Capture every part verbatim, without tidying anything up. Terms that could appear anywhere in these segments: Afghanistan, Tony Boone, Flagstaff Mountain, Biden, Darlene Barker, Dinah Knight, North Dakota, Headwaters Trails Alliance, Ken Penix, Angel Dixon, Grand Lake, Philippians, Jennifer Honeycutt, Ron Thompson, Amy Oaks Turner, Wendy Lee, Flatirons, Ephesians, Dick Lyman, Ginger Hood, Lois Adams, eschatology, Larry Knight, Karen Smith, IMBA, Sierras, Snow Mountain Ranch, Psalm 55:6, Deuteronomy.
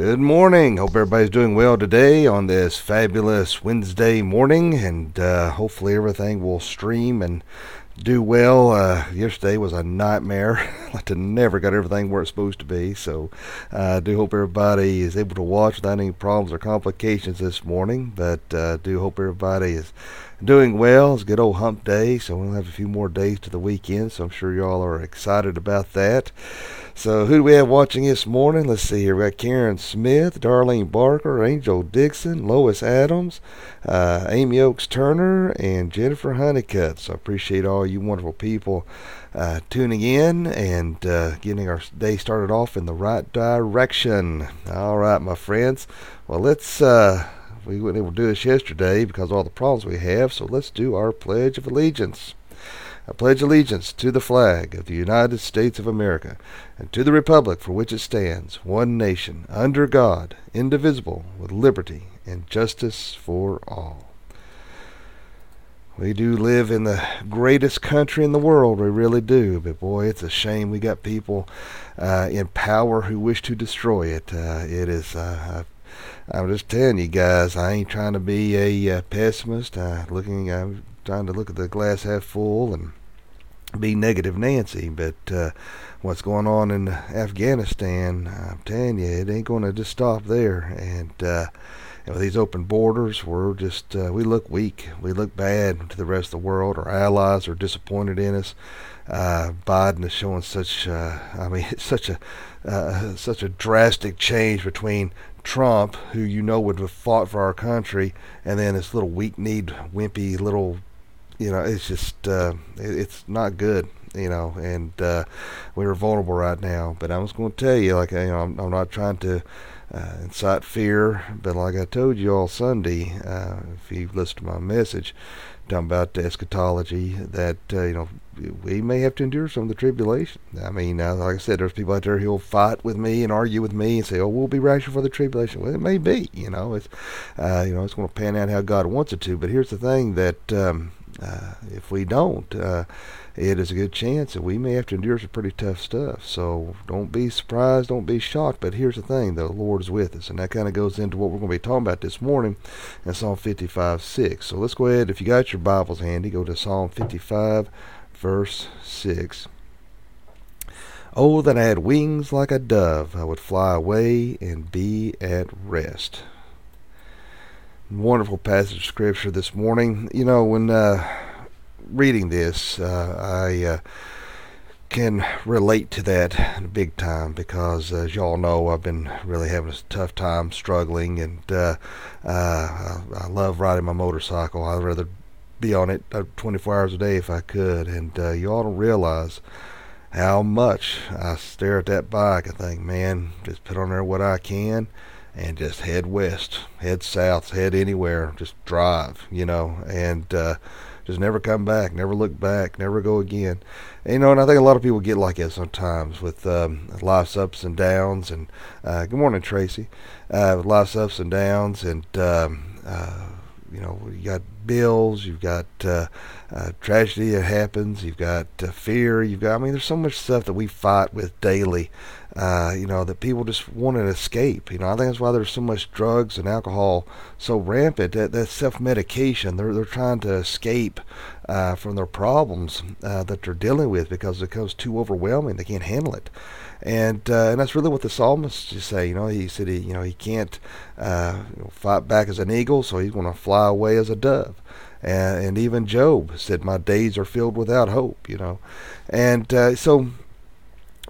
Good morning. Hope everybody's doing well today on this fabulous Wednesday morning, and uh, hopefully everything will stream and do well. Uh, yesterday was a nightmare. I never got everything where it's supposed to be, so I uh, do hope everybody is able to watch without any problems or complications this morning, but I uh, do hope everybody is doing well. It's a good old hump day, so we'll have a few more days to the weekend, so I'm sure y'all are excited about that. So who do we have watching this morning? Let's see here. We've got Karen Smith, Darlene Barker, Angel Dixon, Lois Adams, uh, Amy Oaks Turner, and Jennifer Honeycutt. So I appreciate all you wonderful people uh, tuning in and uh, getting our day started off in the right direction. All right, my friends. Well, let's... Uh, We weren't able to do this yesterday because of all the problems we have, so let's do our Pledge of Allegiance. I pledge allegiance to the flag of the United States of America, and to the republic for which it stands, one nation, under God, indivisible, with liberty and justice for all. We do live in the greatest country in the world, we really do, but boy, it's a shame we got people uh, in power who wish to destroy it. Uh, it is... Uh, I'm just telling you guys, I ain't trying to be a uh, pessimist. Uh, looking, I'm trying to look at the glass half full and be negative Nancy. But uh, what's going on in Afghanistan, I'm telling you, it ain't going to just stop there. And, uh, and with these open borders, we're just, uh, we look weak. We look bad to the rest of the world. Our allies are disappointed in us. Uh, Biden is showing such, uh, I mean, it's such a, uh, such a drastic change between Trump, who you know would have fought for our country, and then this little weak-kneed, wimpy little, you know, it's just, uh, it's not good, you know, and uh, we're vulnerable right now. But I'm just going to tell you, like, you know, I'm, I'm not trying to uh, incite fear, but like I told you all Sunday, uh, if you listened to my message, talking about the eschatology, that, uh, you know, we may have to endure some of the tribulation. I mean, uh, like I said, there's people out there who'll fight with me and argue with me and say, "Oh, we'll be raptured for the tribulation." Well, it may be, you know, it's, uh, you know, it's going to pan out how God wants it to. But here's the thing: that um, uh, if we don't, uh, it is a good chance that we may have to endure some pretty tough stuff. So don't be surprised, don't be shocked. But here's the thing: the Lord is with us, and that kind of goes into what we're going to be talking about this morning in Psalm fifty-five six. So let's go ahead. If you got your Bibles handy, go to Psalm fifty-five. Verse six. Oh, that I had wings like a dove, I would fly away and be at rest. Wonderful passage of scripture this morning. You know, when uh, reading this, uh, I uh, can relate to that big time because, as y'all know, I've been really having a tough time struggling, and uh, uh, I love riding my motorcycle. I'd rather be on it twenty-four hours a day if I could, and uh, you ought to realize how much I stare at that bike and think, man, just put on there what I can and just head west, head south, head anywhere, just drive, you know, and uh, just never come back, never look back, never go again. And, you know, and I think a lot of people get like that sometimes with um, life's ups and downs, and uh, good morning, Tracy, uh, with life's ups and downs, and um, uh, you know, you got bills, you've got uh, uh, tragedy that happens, you've got uh, fear, you've got, I mean, there's so much stuff that we fight with daily, uh, you know, that people just want to escape. You know, I think that's why there's so much drugs and alcohol so rampant, that, that self-medication, they're, they're trying to escape uh, from their problems uh, that they're dealing with because it becomes too overwhelming, they can't handle it. And uh, and that's really what the psalmist is saying. You know, he said he you know he can't uh, fight back as an eagle, so he's going to fly away as a dove. And, and even Job said, "My days are filled without hope." You know, and uh, so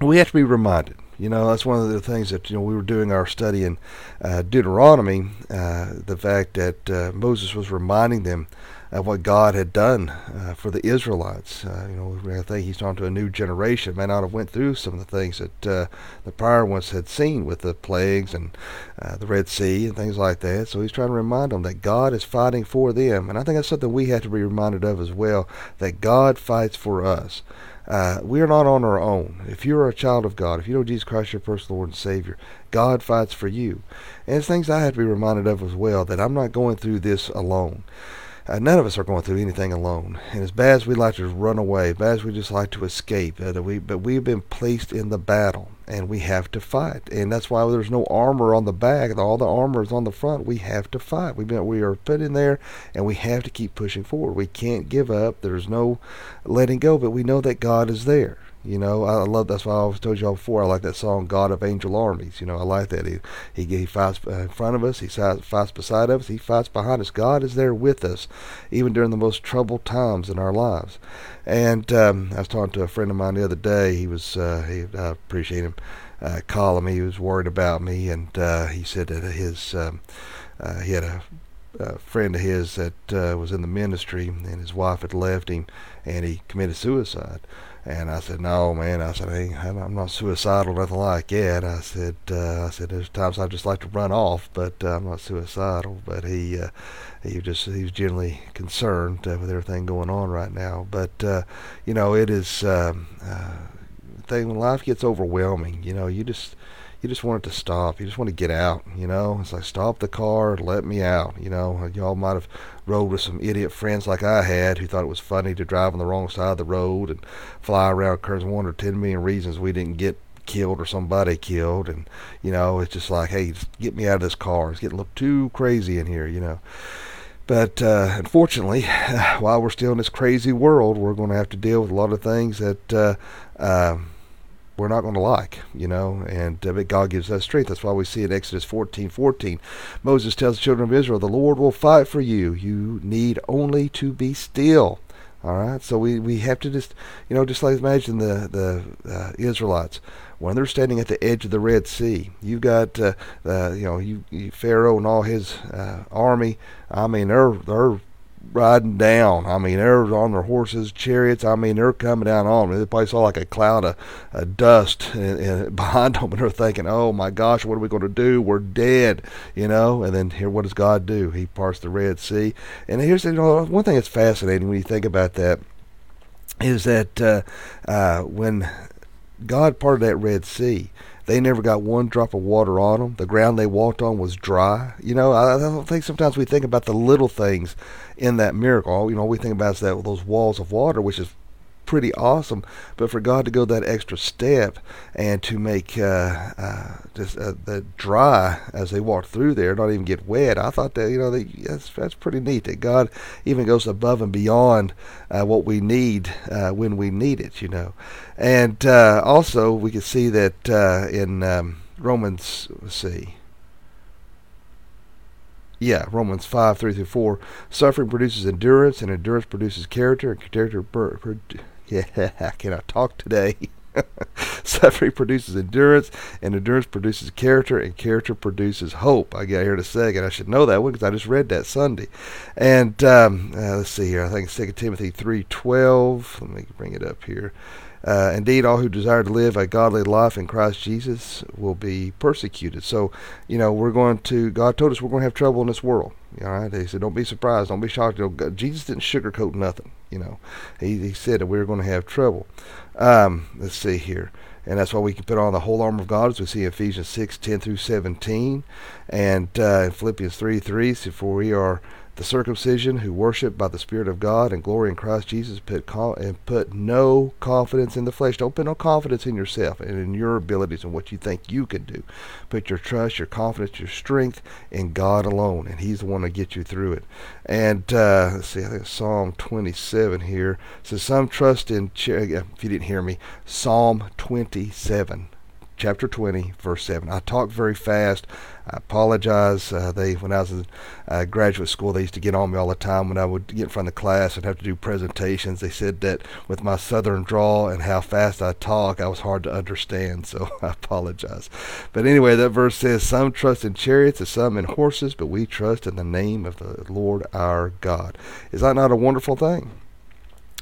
we have to be reminded. You know, that's one of the things that, you know, we were doing our study in uh, Deuteronomy, uh, the fact that uh, Moses was reminding them of what God had done uh, for the Israelites. Uh, you know, I think he's talking to a new generation, may not have went through some of the things that uh, the prior ones had seen with the plagues and uh, the Red Sea and things like that. So he's trying to remind them that God is fighting for them. And I think that's something we have to be reminded of as well, that God fights for us. Uh, we are not on our own. If you're a child of God, if you know Jesus Christ, your personal Lord and Savior, God fights for you. And it's things I have to be reminded of as well, that I'm not going through this alone. Uh, none of us are going through anything alone. And as bad as we like to run away, as bad as we just like to escape, uh, we, but we've been placed in the battle, and we have to fight. And that's why there's no armor on the back. All the armor is on the front. We have to fight. We've been, we are put in there, and we have to keep pushing forward. We can't give up. There's no letting go, but we know that God is there. You know, I love, that's why I always told y'all before, I like that song, God of Angel Armies. You know, I like that. He he, he fights in front of us. He fights beside us. He fights behind us. God is there with us, even during the most troubled times in our lives. And um, I was talking to a friend of mine the other day. He was, uh, he, I appreciate him uh, calling me. He was worried about me. And uh, he said that his, um, uh, he had a, a friend of his that uh, was in the ministry, and his wife had left him, and he committed suicide. And I said, no, man, I said, hey, I'm not suicidal, nothing like that. I said, uh, I said, there's times I just like to run off, but uh, I'm not suicidal. But he, uh, he just, he was generally concerned uh, with everything going on right now. But, uh, you know, it is um, uh, thing when life gets overwhelming, you know, you just, you just want it to stop. You just want to get out, you know. It's like, stop the car, let me out, you know. Y'all might have rode with some idiot friends like I had who thought it was funny to drive on the wrong side of the road and fly around curves. One or ten million reasons we didn't get killed or somebody killed. And, you know, it's just like, hey, just get me out of this car. It's getting a little too crazy in here, you know. But uh, unfortunately, while we're still in this crazy world, we're going to have to deal with a lot of things that... Uh, uh, we're not going to like, you know, and uh, but God gives us strength. That's why we see in Exodus fourteen fourteen, Moses tells the children of Israel, the Lord will fight for you. You need only to be still. All right. So we, we have to just, you know, just like imagine the, the uh, Israelites. When they're standing at the edge of the Red Sea, you've got, uh, uh, you know, you, you Pharaoh and all his uh, army. I mean, they're, they're, riding down. I mean, they're on their horses, chariots. I mean, they're coming down on them. They probably saw like a cloud of, of dust and, and behind them, and they're thinking, oh my gosh, what are we going to do? We're dead, you know. And then here, what does God do? He parts the Red Sea. And here's, you know, one thing that's fascinating when you think about that is that uh, uh, when God parted that Red Sea, they never got one drop of water on them. The ground they walked on was dry. You know, I, I don't think sometimes we think about the little things in that miracle. You know, all we think about is that those walls of water, which is pretty awesome. But for God to go that extra step and to make uh, uh, just uh, the dry as they walked through there, not even get wet, I thought that, you know, that, that's that's pretty neat that God even goes above and beyond uh, what we need uh, when we need it, you know. And uh, also, we can see that uh, in um, Romans, let's see. Yeah, Romans five, three through four. Suffering produces endurance, and endurance produces character, and character... Per, per, yeah, I cannot talk today. Suffering produces endurance, and endurance produces character, and character produces hope. I got here in a second. I should know that one because I just read that Sunday. And um, uh, let's see here. I think Second Timothy three twelve. Let me bring it up here. Uh, indeed, all who desire to live a godly life in Christ Jesus will be persecuted. So, you know, we're going to, God told us we're going to have trouble in this world. All right. He said, don't be surprised. Don't be shocked. Jesus didn't sugarcoat nothing. You know, he, he said that we were going to have trouble. Um, let's see here. And that's why we can put on the whole armor of God, as we see in Ephesians six, ten through seventeen. And uh, in Philippians three, three, for we are the circumcision who worship by the Spirit of God and glory in Christ Jesus, put co- and put no confidence in the flesh. Don't put no confidence in yourself and in your abilities and what you think you can do. Put your trust, your confidence, your strength in God alone, and he's the one to get you through it. And uh, let's see, I think it's Psalm twenty-seven here. It says, some trust in, ch- if you didn't hear me, Psalm twenty-seven. Chapter twenty, verse seven. I talk very fast. I apologize. Uh, they, when I was in uh, graduate school, they used to get on me all the time when I would get in front of the class and have to do presentations. They said that with my southern drawl and how fast I talk, I was hard to understand, so I apologize. But anyway, that verse says, some trust in chariots and some in horses, but we trust in the name of the Lord our God. Is that not a wonderful thing?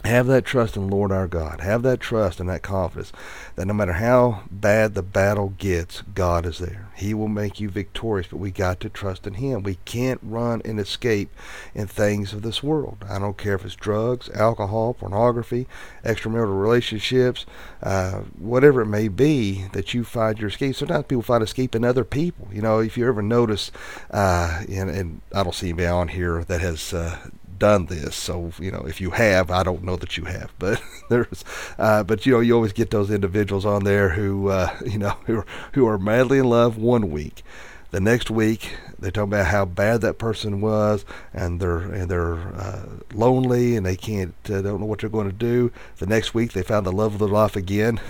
Have that trust in the Lord our God. Have that trust and that confidence that no matter how bad the battle gets, God is there. He will make you victorious, but we got to trust in him. We can't run and escape in things of this world. I don't care if it's drugs, alcohol, pornography, extramarital relationships, uh, whatever it may be that you find your escape. Sometimes people find escape in other people. You know, if you ever notice, uh, and, and I don't see anybody on here that has... Uh, done this, so you know, if you have, I don't know that you have, but there's uh but you know, you always get those individuals on there who uh you know who are, who are madly in love one week. The next week they talk about how bad that person was, and they're and they're uh, lonely, and they can't uh, don't know what they're going to do. The next week they found the love of their life again.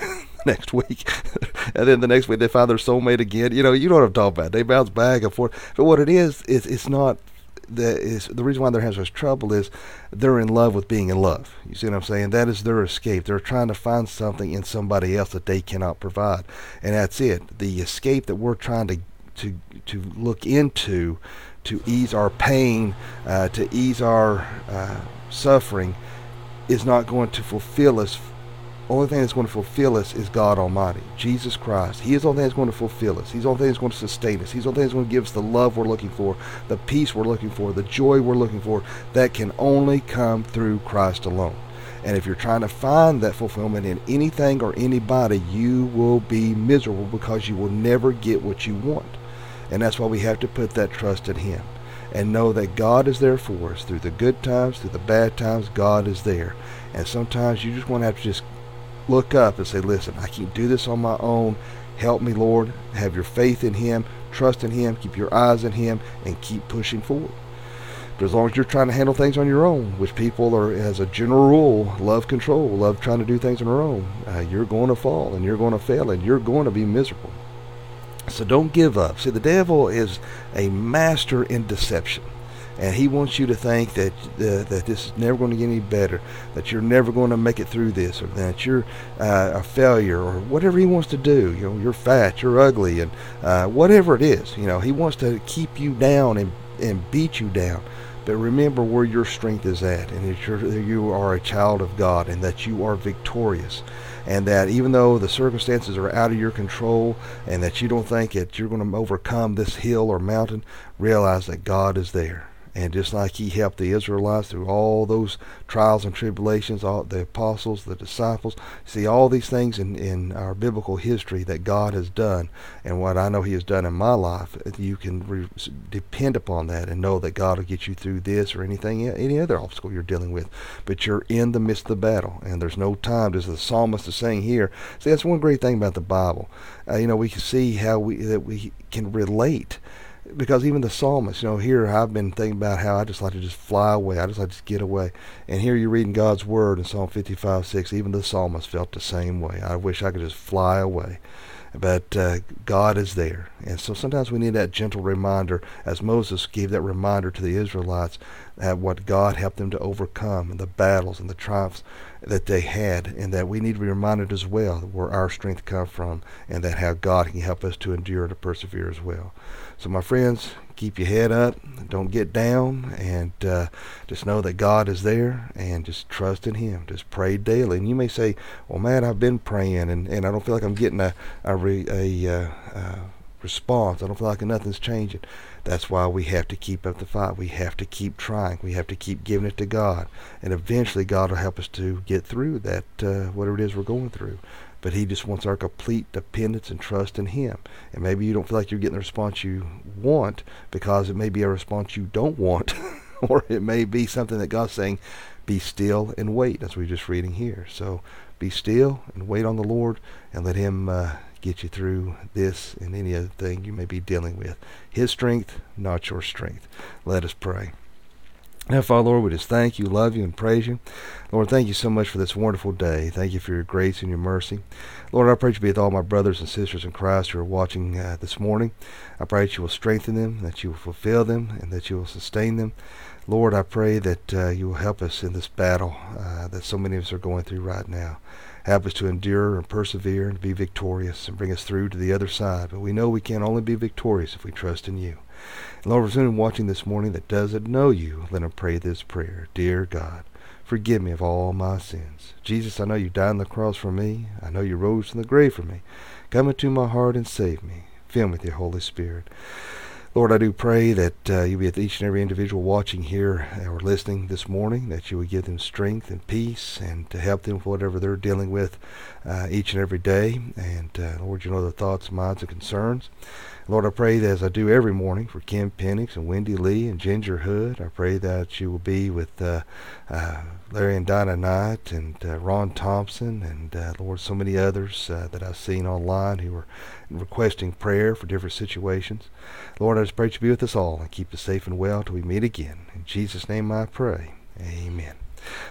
Next week, and then the next week they find their soulmate again. You know, you know what I'm talking about. They bounce back and forth. But what it is is it's not the is the reason why they're having such trouble is they're in love with being in love. You see what I'm saying? That is their escape. They're trying to find something in somebody else that they cannot provide, and that's it. The escape that we're trying to to to look into, to ease our pain, uh, to ease our uh, suffering, is not going to fulfill us. Only thing that's going to fulfill us is God Almighty, Jesus Christ. He is the only thing that's going to fulfill us. He's the only thing that's going to sustain us. He's the only thing that's going to give us the love we're looking for, the peace we're looking for, the joy we're looking for. That can only come through Christ alone. And if you're trying to find that fulfillment in anything or anybody, you will be miserable because you will never get what you want. And that's why we have to put that trust in Him and know that God is there for us. Through the good times, through the bad times, God is there. And sometimes you just want to have to just look up and say, listen, I can't do this on my own. Help me, Lord. Have your faith in Him. Trust in Him. Keep your eyes on Him and keep pushing forward. But as long as you're trying to handle things on your own, which people are, as a general rule, love control, love trying to do things on their own, uh, you're going to fall and you're going to fail and you're going to be miserable. So don't give up. See, the devil is a master in deception. And he wants you to think that uh, that this is never going to get any better, that you're never going to make it through this, or that you're uh, a failure, or whatever he wants to do. You know, you're fat, you're ugly, and uh, whatever it is. You know, he wants to keep you down and and beat you down. But remember where your strength is at, and that you're, you are a child of God, and that you are victorious. And that even though the circumstances are out of your control and that you don't think that you're going to overcome this hill or mountain, realize that God is there. And just like He helped the Israelites through all those trials and tribulations, all the apostles, the disciples, see all these things in, in our biblical history that God has done. And what I know He has done in my life, you can re- depend upon that and know that God will get you through this or anything, any other obstacle you're dealing with. But you're in the midst of the battle, and there's no time. As the psalmist is saying here, see, that's one great thing about the Bible. Uh, you know, we can see how we that we can relate. Because even the psalmist, you know, here I've been thinking about how I just like to just fly away. I just like to just get away. And here you're reading God's word in Psalm fifty-five six. Even the psalmist felt the same way. I wish I could just fly away. But uh, God is there. And so sometimes we need that gentle reminder, as Moses gave that reminder to the Israelites, that what God helped them to overcome, and the battles and the triumphs that they had, and that we need to be reminded as well where our strength comes from, and that how God can help us to endure and to persevere as well. So my friends, keep your head up, don't get down, and uh, just know that God is there, and just trust in Him. Just pray daily. And you may say, well, man, I've been praying, and, and I don't feel like I'm getting a, a, re, a uh, uh, response. I don't feel like nothing's changing. That's why we have to keep up the fight. We have to keep trying. We have to keep giving it to God, and eventually God will help us to get through that, uh, whatever it is we're going through. But He just wants our complete dependence and trust in Him. And maybe you don't feel like you're getting the response you want, because it may be a response you don't want, or it may be something that God's saying, be still and wait, as we're just reading here. So be still and wait on the Lord, and let Him uh, get you through this and any other thing you may be dealing with. His strength, not your strength. Let us pray. Now, Father, Lord, we just thank You, love You, and praise You. Lord, thank You so much for this wonderful day. Thank You for Your grace and Your mercy. Lord, I pray You be with all my brothers and sisters in Christ who are watching uh, this morning. I pray that You will strengthen them, that You will fulfill them, and that You will sustain them. Lord, I pray that uh, You will help us in this battle uh, that so many of us are going through right now. Help us to endure and persevere and be victorious, and bring us through to the other side. But we know we can only be victorious if we trust in You. And Lord, for anyone watching this morning that doesn't know You, let him pray this prayer. Dear God, forgive me of all my sins. Jesus, I know You died on the cross for me. I know You rose from the grave for me. Come into my heart and save me. Fill me with Your Holy Spirit. Lord, I do pray that uh, You be with each and every individual watching here or listening this morning, that You would give them strength and peace, and to help them with whatever they're dealing with uh, each and every day. And uh, Lord, You know their thoughts, minds, and concerns. Lord, I pray that as I do every morning for Ken Penix and Wendy Lee and Ginger Hood, I pray that you will be with uh, uh, Larry and Dinah Knight and uh, Ron Thompson and, uh, Lord, so many others uh, that I've seen online who are requesting prayer for different situations. Lord, I just pray that you be with us all and keep us safe and well till we meet again. In Jesus' name I pray. Amen.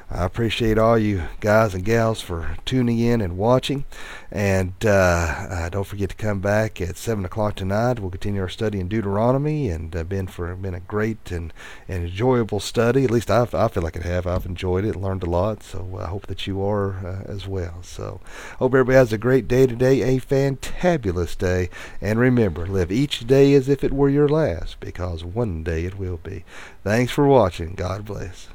I appreciate all you guys and gals for tuning in and watching. And uh, uh, don't forget to come back at seven o'clock tonight. We'll continue our study in Deuteronomy. And uh, been for been a great and, and enjoyable study. At least I've, I feel like it have. I've enjoyed it, learned a lot. So I hope that you are uh, as well. So hope everybody has a great day today, a fantabulous day. And remember, live each day as if it were your last, because one day it will be. Thanks for watching. God bless.